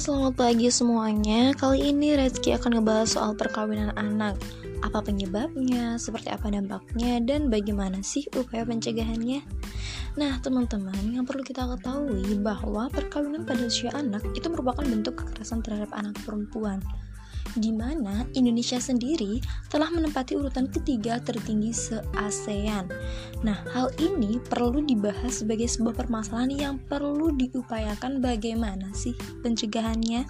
selamat pagi semuanya. Kali ini Rizky akan ngebahas soal perkawinan anak. Apa penyebabnya, seperti apa dampaknya, dan bagaimana sih upaya pencegahannya? Nah teman-teman, yang perlu kita ketahui bahwa perkawinan pada usia anak itu merupakan bentuk kekerasan terhadap anak perempuan, di mana Indonesia sendiri telah menempati urutan ketiga tertinggi se-ASEAN. Nah, hal ini perlu dibahas sebagai sebuah permasalahan yang perlu diupayakan bagaimana sih pencegahannya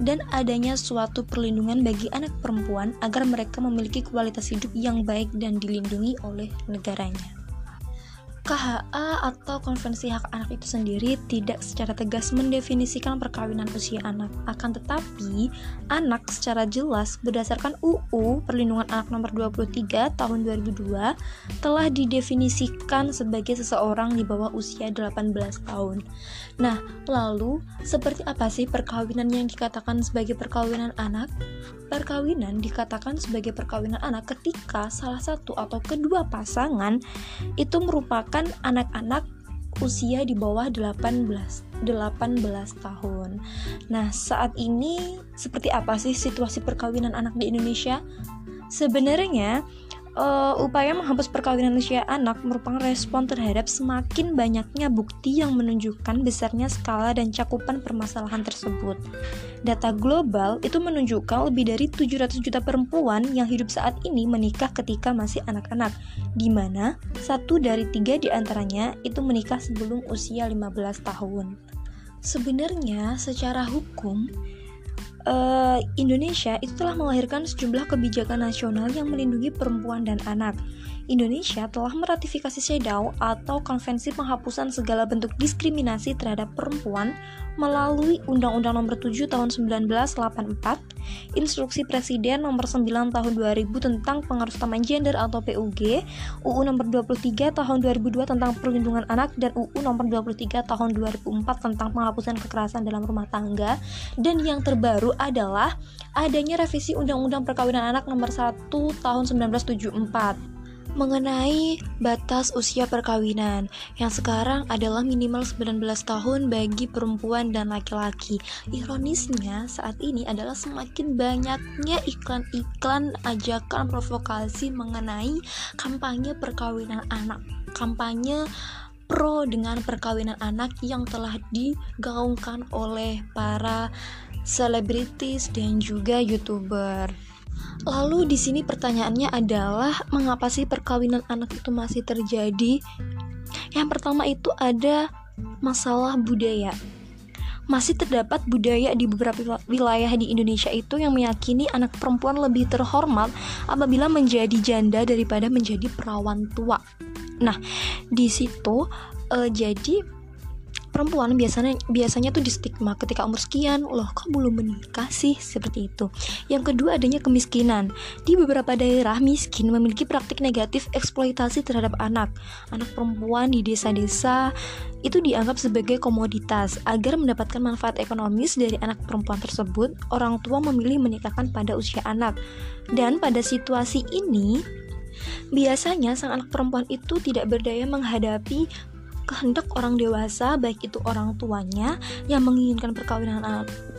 dan adanya suatu perlindungan bagi anak perempuan agar mereka memiliki kualitas hidup yang baik dan dilindungi oleh negaranya. KHA atau Konvensi Hak Anak itu sendiri tidak secara tegas mendefinisikan perkawinan usia anak. Akan tetapi, anak secara jelas berdasarkan UU Perlindungan Anak Nomor 23 Tahun 2002 telah didefinisikan sebagai seseorang di bawah usia 18 tahun. Nah, lalu seperti apa sih perkawinan yang dikatakan sebagai perkawinan anak? Perkawinan dikatakan sebagai perkawinan anak ketika salah satu atau kedua pasangan itu merupakan anak-anak usia di bawah 18 tahun. Nah, saat ini seperti apa sih situasi perkawinan anak di Indonesia? Sebenarnya, upaya menghapus perkawinan usia anak merupakan respon terhadap semakin banyaknya bukti yang menunjukkan besarnya skala dan cakupan permasalahan tersebut. Data global itu menunjukkan lebih dari 700 juta perempuan yang hidup saat ini menikah ketika masih anak-anak, di mana 1 dari 3 di antaranya itu menikah sebelum usia 15 tahun. Sebenarnya, secara hukum, Indonesia itu telah melahirkan sejumlah kebijakan nasional yang melindungi perempuan dan anak. Indonesia telah meratifikasi CEDAW atau Konvensi Penghapusan Segala Bentuk Diskriminasi Terhadap Perempuan melalui Undang-Undang Nomor 7 Tahun 1984, Instruksi Presiden Nomor 9 Tahun 2000 tentang Pengarusutamaan Gender atau PUG, UU Nomor 23 Tahun 2002 tentang Perlindungan Anak, dan UU Nomor 23 Tahun 2004 tentang Penghapusan Kekerasan dalam Rumah Tangga. Dan yang terbaru adalah adanya revisi Undang-Undang Perkawinan Anak Nomor 1 Tahun 1974 mengenai batas usia perkawinan yang sekarang adalah minimal 19 tahun bagi perempuan dan laki-laki. Ironisnya, saat ini adalah semakin banyaknya iklan-iklan ajakan provokasi mengenai kampanye perkawinan anak, kampanye pro dengan perkawinan anak yang telah digaungkan oleh para selebritis dan juga YouTuber. Lalu di sini pertanyaannya adalah, mengapa sih perkawinan anak itu masih terjadi? Yang pertama itu ada masalah budaya. Masih terdapat budaya di beberapa wilayah di Indonesia itu yang meyakini anak perempuan lebih terhormat apabila menjadi janda daripada menjadi perawan tua. Nah, di situ jadi perempuan biasanya tuh distigma ketika umur sekian, loh kok belum menikah sih, seperti itu. Yang kedua adanya kemiskinan. Di beberapa daerah miskin memiliki praktik negatif eksploitasi terhadap anak. Anak perempuan di desa-desa itu dianggap sebagai komoditas. Agar mendapatkan manfaat ekonomis dari anak perempuan tersebut, orang tua memilih menikahkan pada usia anak. Dan pada situasi ini, biasanya sang anak perempuan itu tidak berdaya menghadapi kehendak orang dewasa, baik itu orang tuanya yang menginginkan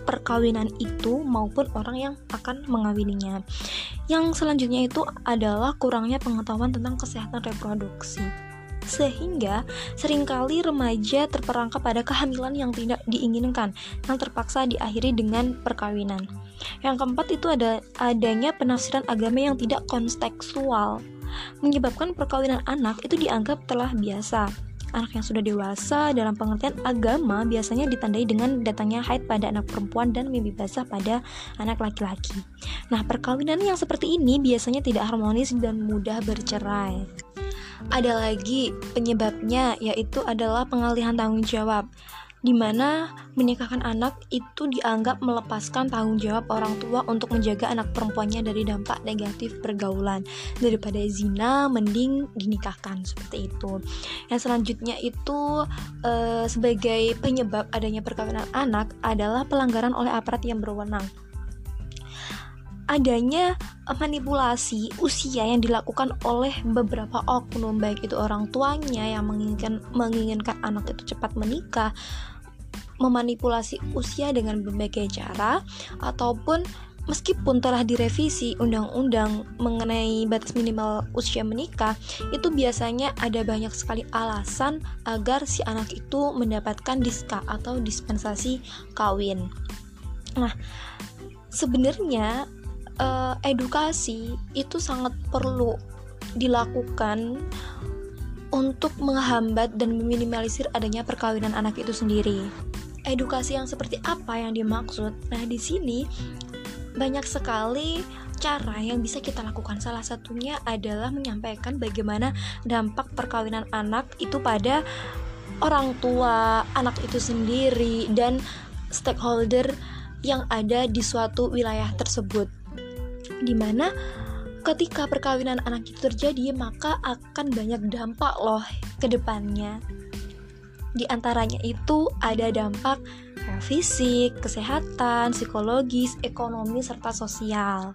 perkawinan itu maupun orang yang akan mengawininya. Yang selanjutnya itu adalah kurangnya pengetahuan tentang kesehatan reproduksi, sehingga seringkali remaja terperangkap pada kehamilan yang tidak diinginkan yang terpaksa diakhiri dengan perkawinan. Yang keempat itu adanya penafsiran agama yang tidak kontekstual, menyebabkan perkawinan anak itu dianggap telah biasa. Anak yang sudah dewasa dalam pengertian agama biasanya ditandai dengan datangnya haid pada anak perempuan dan mimpi basah pada anak laki-laki. Nah, perkawinan yang seperti ini biasanya tidak harmonis dan mudah bercerai. Ada lagi penyebabnya, yaitu adalah pengalihan tanggung jawab, di mana menikahkan anak itu dianggap melepaskan tanggung jawab orang tua untuk menjaga anak perempuannya dari dampak negatif pergaulan. Daripada zina, mending dinikahkan, seperti itu. Yang selanjutnya itu sebagai penyebab adanya perkawinan anak adalah pelanggaran oleh aparat yang berwenang. Adanya manipulasi usia yang dilakukan oleh beberapa oknum, baik itu orang tuanya yang menginginkan anak itu cepat menikah, memanipulasi usia dengan berbagai cara, ataupun meskipun telah direvisi undang-undang mengenai batas minimal usia menikah, itu biasanya ada banyak sekali alasan agar si anak itu mendapatkan diska atau dispensasi kawin. Nah, sebenarnya edukasi itu sangat perlu dilakukan untuk menghambat dan meminimalisir adanya perkawinan anak itu sendiri. Edukasi yang seperti apa yang dimaksud? Nah, di sini banyak sekali cara yang bisa kita lakukan. Salah satunya adalah menyampaikan bagaimana dampak perkawinan anak itu pada orang tua, anak itu sendiri, dan stakeholder yang ada di suatu wilayah tersebut. Dimana ketika perkawinan anak itu terjadi, maka akan banyak dampak loh ke depannya. Di antaranya itu ada dampak fisik, kesehatan, psikologis, ekonomi, serta sosial.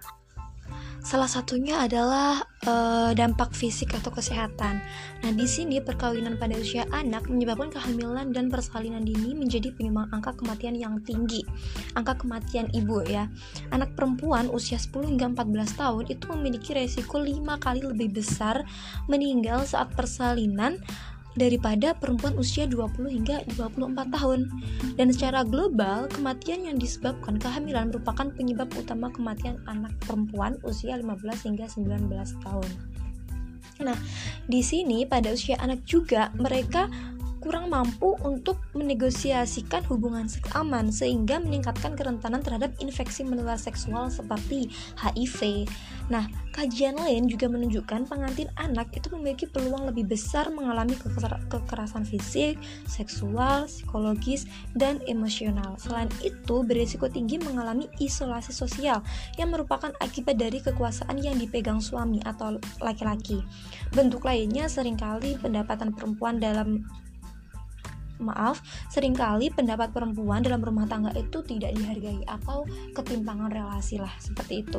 Salah satunya adalah dampak fisik atau kesehatan. Nah, di sini perkawinan pada usia anak menyebabkan kehamilan dan persalinan dini menjadi penyumbang angka kematian yang tinggi. Angka kematian ibu ya. Anak perempuan usia 10 hingga 14 tahun itu memiliki resiko 5 kali lebih besar meninggal saat persalinan daripada perempuan usia 20 hingga 24 tahun. Dan secara global, kematian yang disebabkan kehamilan merupakan penyebab utama kematian anak perempuan usia 15 hingga 19 tahun. Nah, di sini pada usia anak juga mereka kurang mampu untuk menegosiasikan hubungan seks aman, sehingga meningkatkan kerentanan terhadap infeksi menular seksual seperti HIV. Nah, kajian lain juga menunjukkan pengantin anak itu memiliki peluang lebih besar mengalami kekerasan fisik, seksual, psikologis, dan emosional. Selain itu, berisiko tinggi mengalami isolasi sosial yang merupakan akibat dari kekuasaan yang dipegang suami atau laki-laki. Bentuk lainnya seringkali pendapat perempuan dalam rumah tangga itu tidak dihargai, atau ketimpangan relasi lah, seperti itu.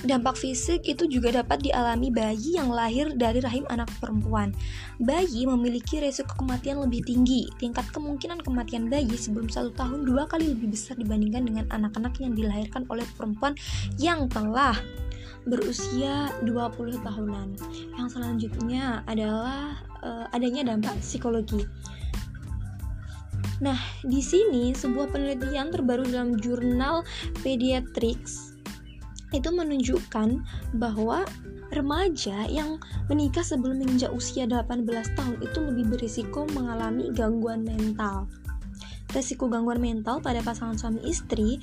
Dampak fisik itu juga dapat dialami bayi yang lahir dari rahim anak perempuan. Bayi memiliki resiko kematian lebih tinggi. Tingkat kemungkinan kematian bayi sebelum 1 tahun 2 kali lebih besar dibandingkan dengan anak-anak yang dilahirkan oleh perempuan yang telah berusia 20 tahunan. Yang selanjutnya adalah adanya dampak psikologi. Nah, di sini sebuah penelitian terbaru dalam jurnal Pediatrics itu menunjukkan bahwa remaja yang menikah sebelum menginjak usia 18 tahun itu lebih berisiko mengalami gangguan mental. Risiko gangguan mental pada pasangan suami istri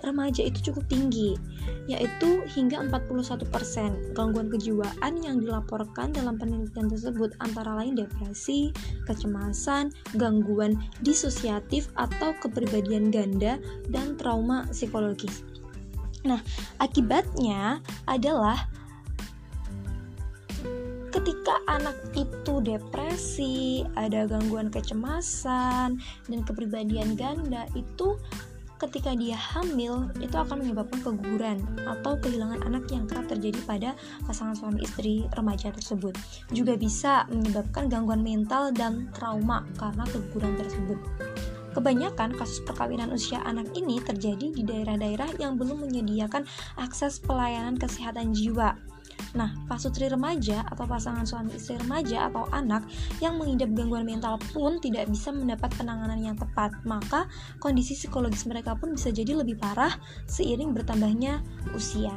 remaja itu cukup tinggi, yaitu hingga 41%. Gangguan kejiwaan yang dilaporkan dalam penelitian tersebut antara lain depresi, kecemasan, gangguan disosiatif atau kepribadian ganda, dan trauma psikologis. Nah, akibatnya adalah ketika anak itu depresi, ada gangguan kecemasan, dan kepribadian ganda, itu ketika dia hamil itu akan menyebabkan keguguran atau kehilangan anak yang kerap terjadi pada pasangan suami istri remaja tersebut. Juga bisa menyebabkan gangguan mental dan trauma karena keguguran tersebut. Kebanyakan kasus perkawinan usia anak ini terjadi di daerah-daerah yang belum menyediakan akses pelayanan kesehatan jiwa. Nah, pasutri remaja atau pasangan suami istri remaja atau anak yang mengidap gangguan mental pun tidak bisa mendapat penanganan yang tepat. Maka kondisi psikologis mereka pun bisa jadi lebih parah seiring bertambahnya usia.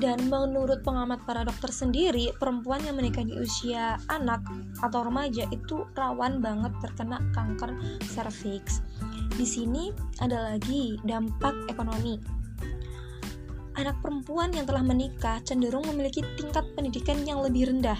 Dan menurut pengamat para dokter sendiri, perempuan yang menikah di usia anak atau remaja itu rawan banget terkena kanker serviks. Di sini ada lagi dampak ekonomi. Anak perempuan yang telah menikah cenderung memiliki tingkat pendidikan yang lebih rendah.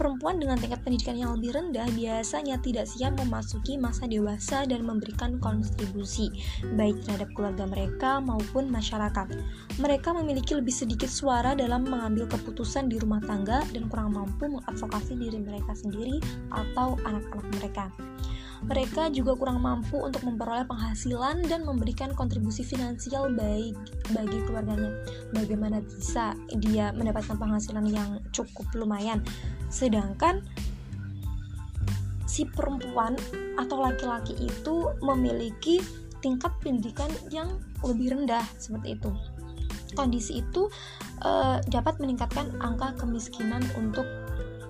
Perempuan dengan tingkat pendidikan yang lebih rendah biasanya tidak siap memasuki masa dewasa dan memberikan kontribusi baik terhadap keluarga mereka maupun masyarakat. Mereka memiliki lebih sedikit suara dalam mengambil keputusan di rumah tangga dan kurang mampu mengadvokasi diri mereka sendiri atau anak-anak mereka. Mereka juga kurang mampu untuk memperoleh penghasilan dan memberikan kontribusi finansial baik bagi keluarganya. Bagaimana bisa dia mendapatkan penghasilan yang cukup lumayan, sedangkan si perempuan atau laki-laki itu memiliki tingkat pendidikan yang lebih rendah seperti itu. Kondisi itu dapat meningkatkan angka kemiskinan untuk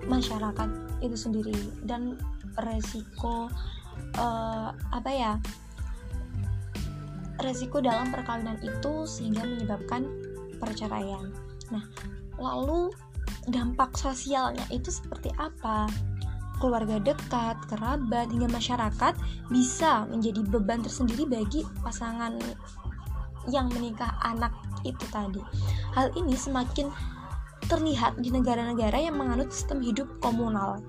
masyarakat itu sendiri dan resiko resiko dalam perkawinan itu sehingga menyebabkan perceraian. Nah, lalu dampak sosialnya itu seperti apa? Keluarga dekat, kerabat, hingga masyarakat bisa menjadi beban tersendiri bagi pasangan yang menikah anak itu tadi. Hal ini semakin terlihat di negara-negara yang menganut sistem hidup komunal.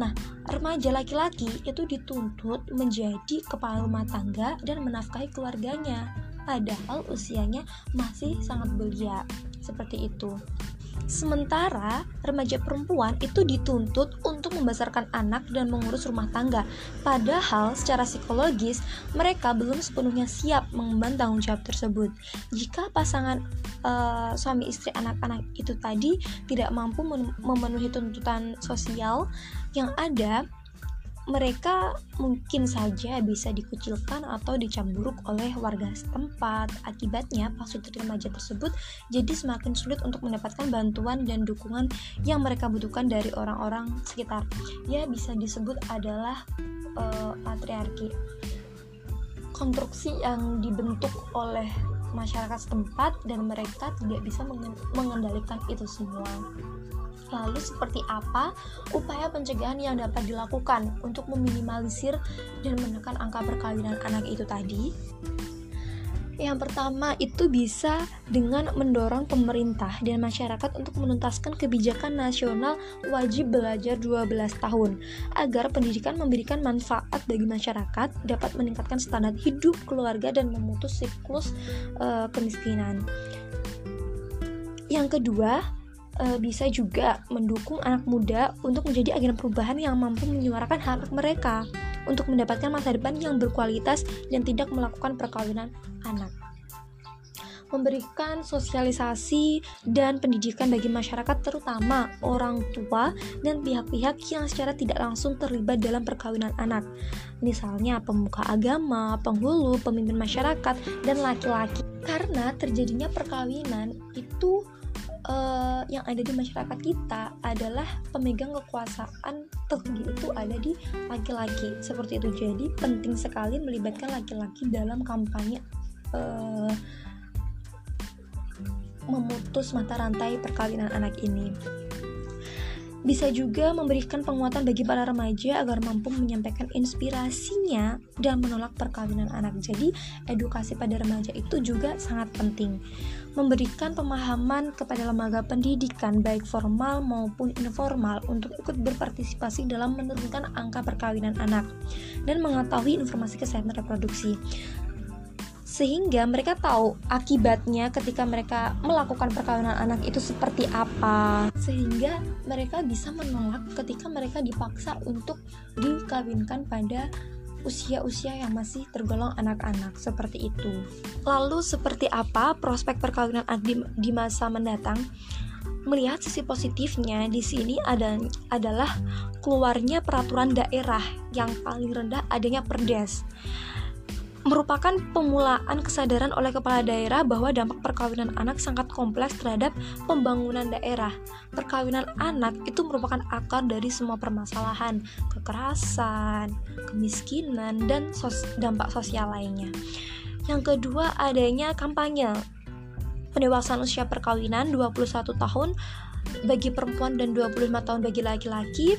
Nah, remaja laki-laki itu dituntut menjadi kepala rumah tangga dan menafkahi keluarganya, padahal usianya masih sangat belia, seperti itu. Sementara remaja perempuan itu dituntut untuk membesarkan anak dan mengurus rumah tangga, padahal secara psikologis mereka belum sepenuhnya siap mengemban tanggung jawab tersebut. Jika pasangan suami istri anak-anak itu tadi tidak mampu memenuhi tuntutan sosial yang ada, mereka mungkin saja bisa dikucilkan atau dicap buruk oleh warga setempat. Akibatnya, pasut remaja tersebut jadi semakin sulit untuk mendapatkan bantuan dan dukungan yang mereka butuhkan dari orang-orang sekitar. Ya, bisa disebut adalah patriarki. Konstruksi yang dibentuk oleh masyarakat setempat dan mereka tidak bisa mengendalikan itu semua. Lalu seperti apa upaya pencegahan yang dapat dilakukan untuk meminimalisir dan menekan angka perkawinan anak itu tadi? Yang pertama itu bisa dengan mendorong pemerintah dan masyarakat untuk menuntaskan kebijakan nasional wajib belajar 12 tahun agar pendidikan memberikan manfaat bagi masyarakat, dapat meningkatkan standar hidup keluarga dan memutus siklus kemiskinan. Yang kedua, bisa juga mendukung anak muda untuk menjadi agen perubahan yang mampu menyuarakan hak mereka untuk mendapatkan masa depan yang berkualitas dan tidak melakukan perkawinan anak. Memberikan sosialisasi dan pendidikan bagi masyarakat, terutama orang tua dan pihak-pihak yang secara tidak langsung terlibat dalam perkawinan anak, misalnya pemuka agama, penghulu, pemimpin masyarakat, dan laki-laki. Karena terjadinya perkawinan itu yang ada di masyarakat kita adalah pemegang kekuasaan tertinggi itu ada di laki-laki, seperti itu. Jadi penting sekali melibatkan laki-laki dalam kampanye memutus mata rantai perkawinan anak ini. Bisa juga memberikan penguatan bagi para remaja agar mampu menyampaikan inspirasinya dan menolak perkawinan anak. Jadi, edukasi pada remaja itu juga sangat penting. Memberikan pemahaman kepada lembaga pendidikan baik formal maupun informal untuk ikut berpartisipasi dalam menurunkan angka perkawinan anak dan mengetahui informasi kesehatan reproduksi, sehingga mereka tahu akibatnya ketika mereka melakukan perkawinan anak itu seperti apa, sehingga mereka bisa menolak ketika mereka dipaksa untuk dikawinkan pada usia-usia yang masih tergolong anak-anak, seperti itu. Lalu seperti apa prospek perkawinan anak di masa mendatang? Melihat sisi positifnya di sini adalah keluarnya peraturan daerah yang paling rendah adanya perdes. Merupakan pemulaan kesadaran oleh kepala daerah bahwa dampak perkawinan anak sangat kompleks terhadap pembangunan daerah. Perkawinan anak itu merupakan akar dari semua permasalahan, kekerasan, kemiskinan, dan dampak sosial lainnya. Yang kedua, adanya kampanye pendewasaan usia perkawinan 21 tahun bagi perempuan dan 25 tahun bagi laki-laki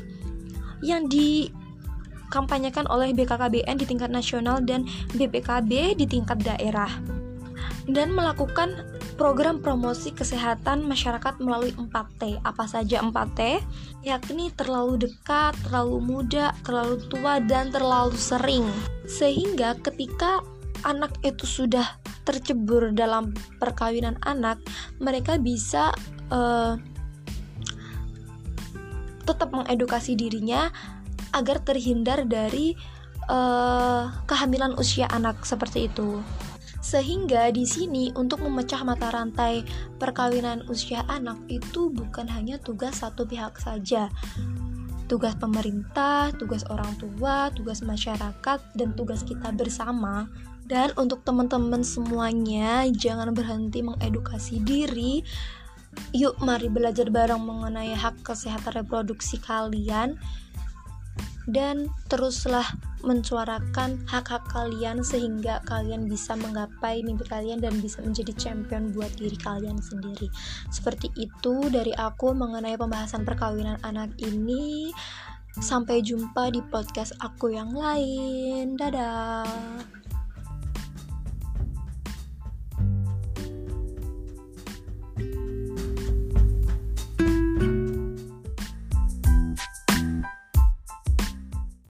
yang dikampanyekan oleh BKKBN di tingkat nasional dan BPKB di tingkat daerah, dan melakukan program promosi kesehatan masyarakat melalui 4T. Apa saja 4T? Yakni terlalu dekat, terlalu muda, terlalu tua, dan terlalu sering. Sehingga ketika anak itu sudah tercebur dalam perkawinan anak, mereka bisa tetap mengedukasi dirinya agar terhindar dari kehamilan usia anak, seperti itu. Sehingga di sini untuk memecah mata rantai perkawinan usia anak itu bukan hanya tugas satu pihak saja, tugas pemerintah, tugas orang tua, tugas masyarakat, dan tugas kita bersama. Dan untuk teman-teman semuanya, jangan berhenti mengedukasi diri. Yuk, mari belajar bareng mengenai hak kesehatan reproduksi kalian. Dan teruslah mensuarakan hak-hak kalian sehingga kalian bisa menggapai mimpi kalian dan bisa menjadi champion buat diri kalian sendiri. Seperti itu dari aku mengenai pembahasan perkawinan anak ini. Sampai jumpa di podcast aku yang lain. Dadah.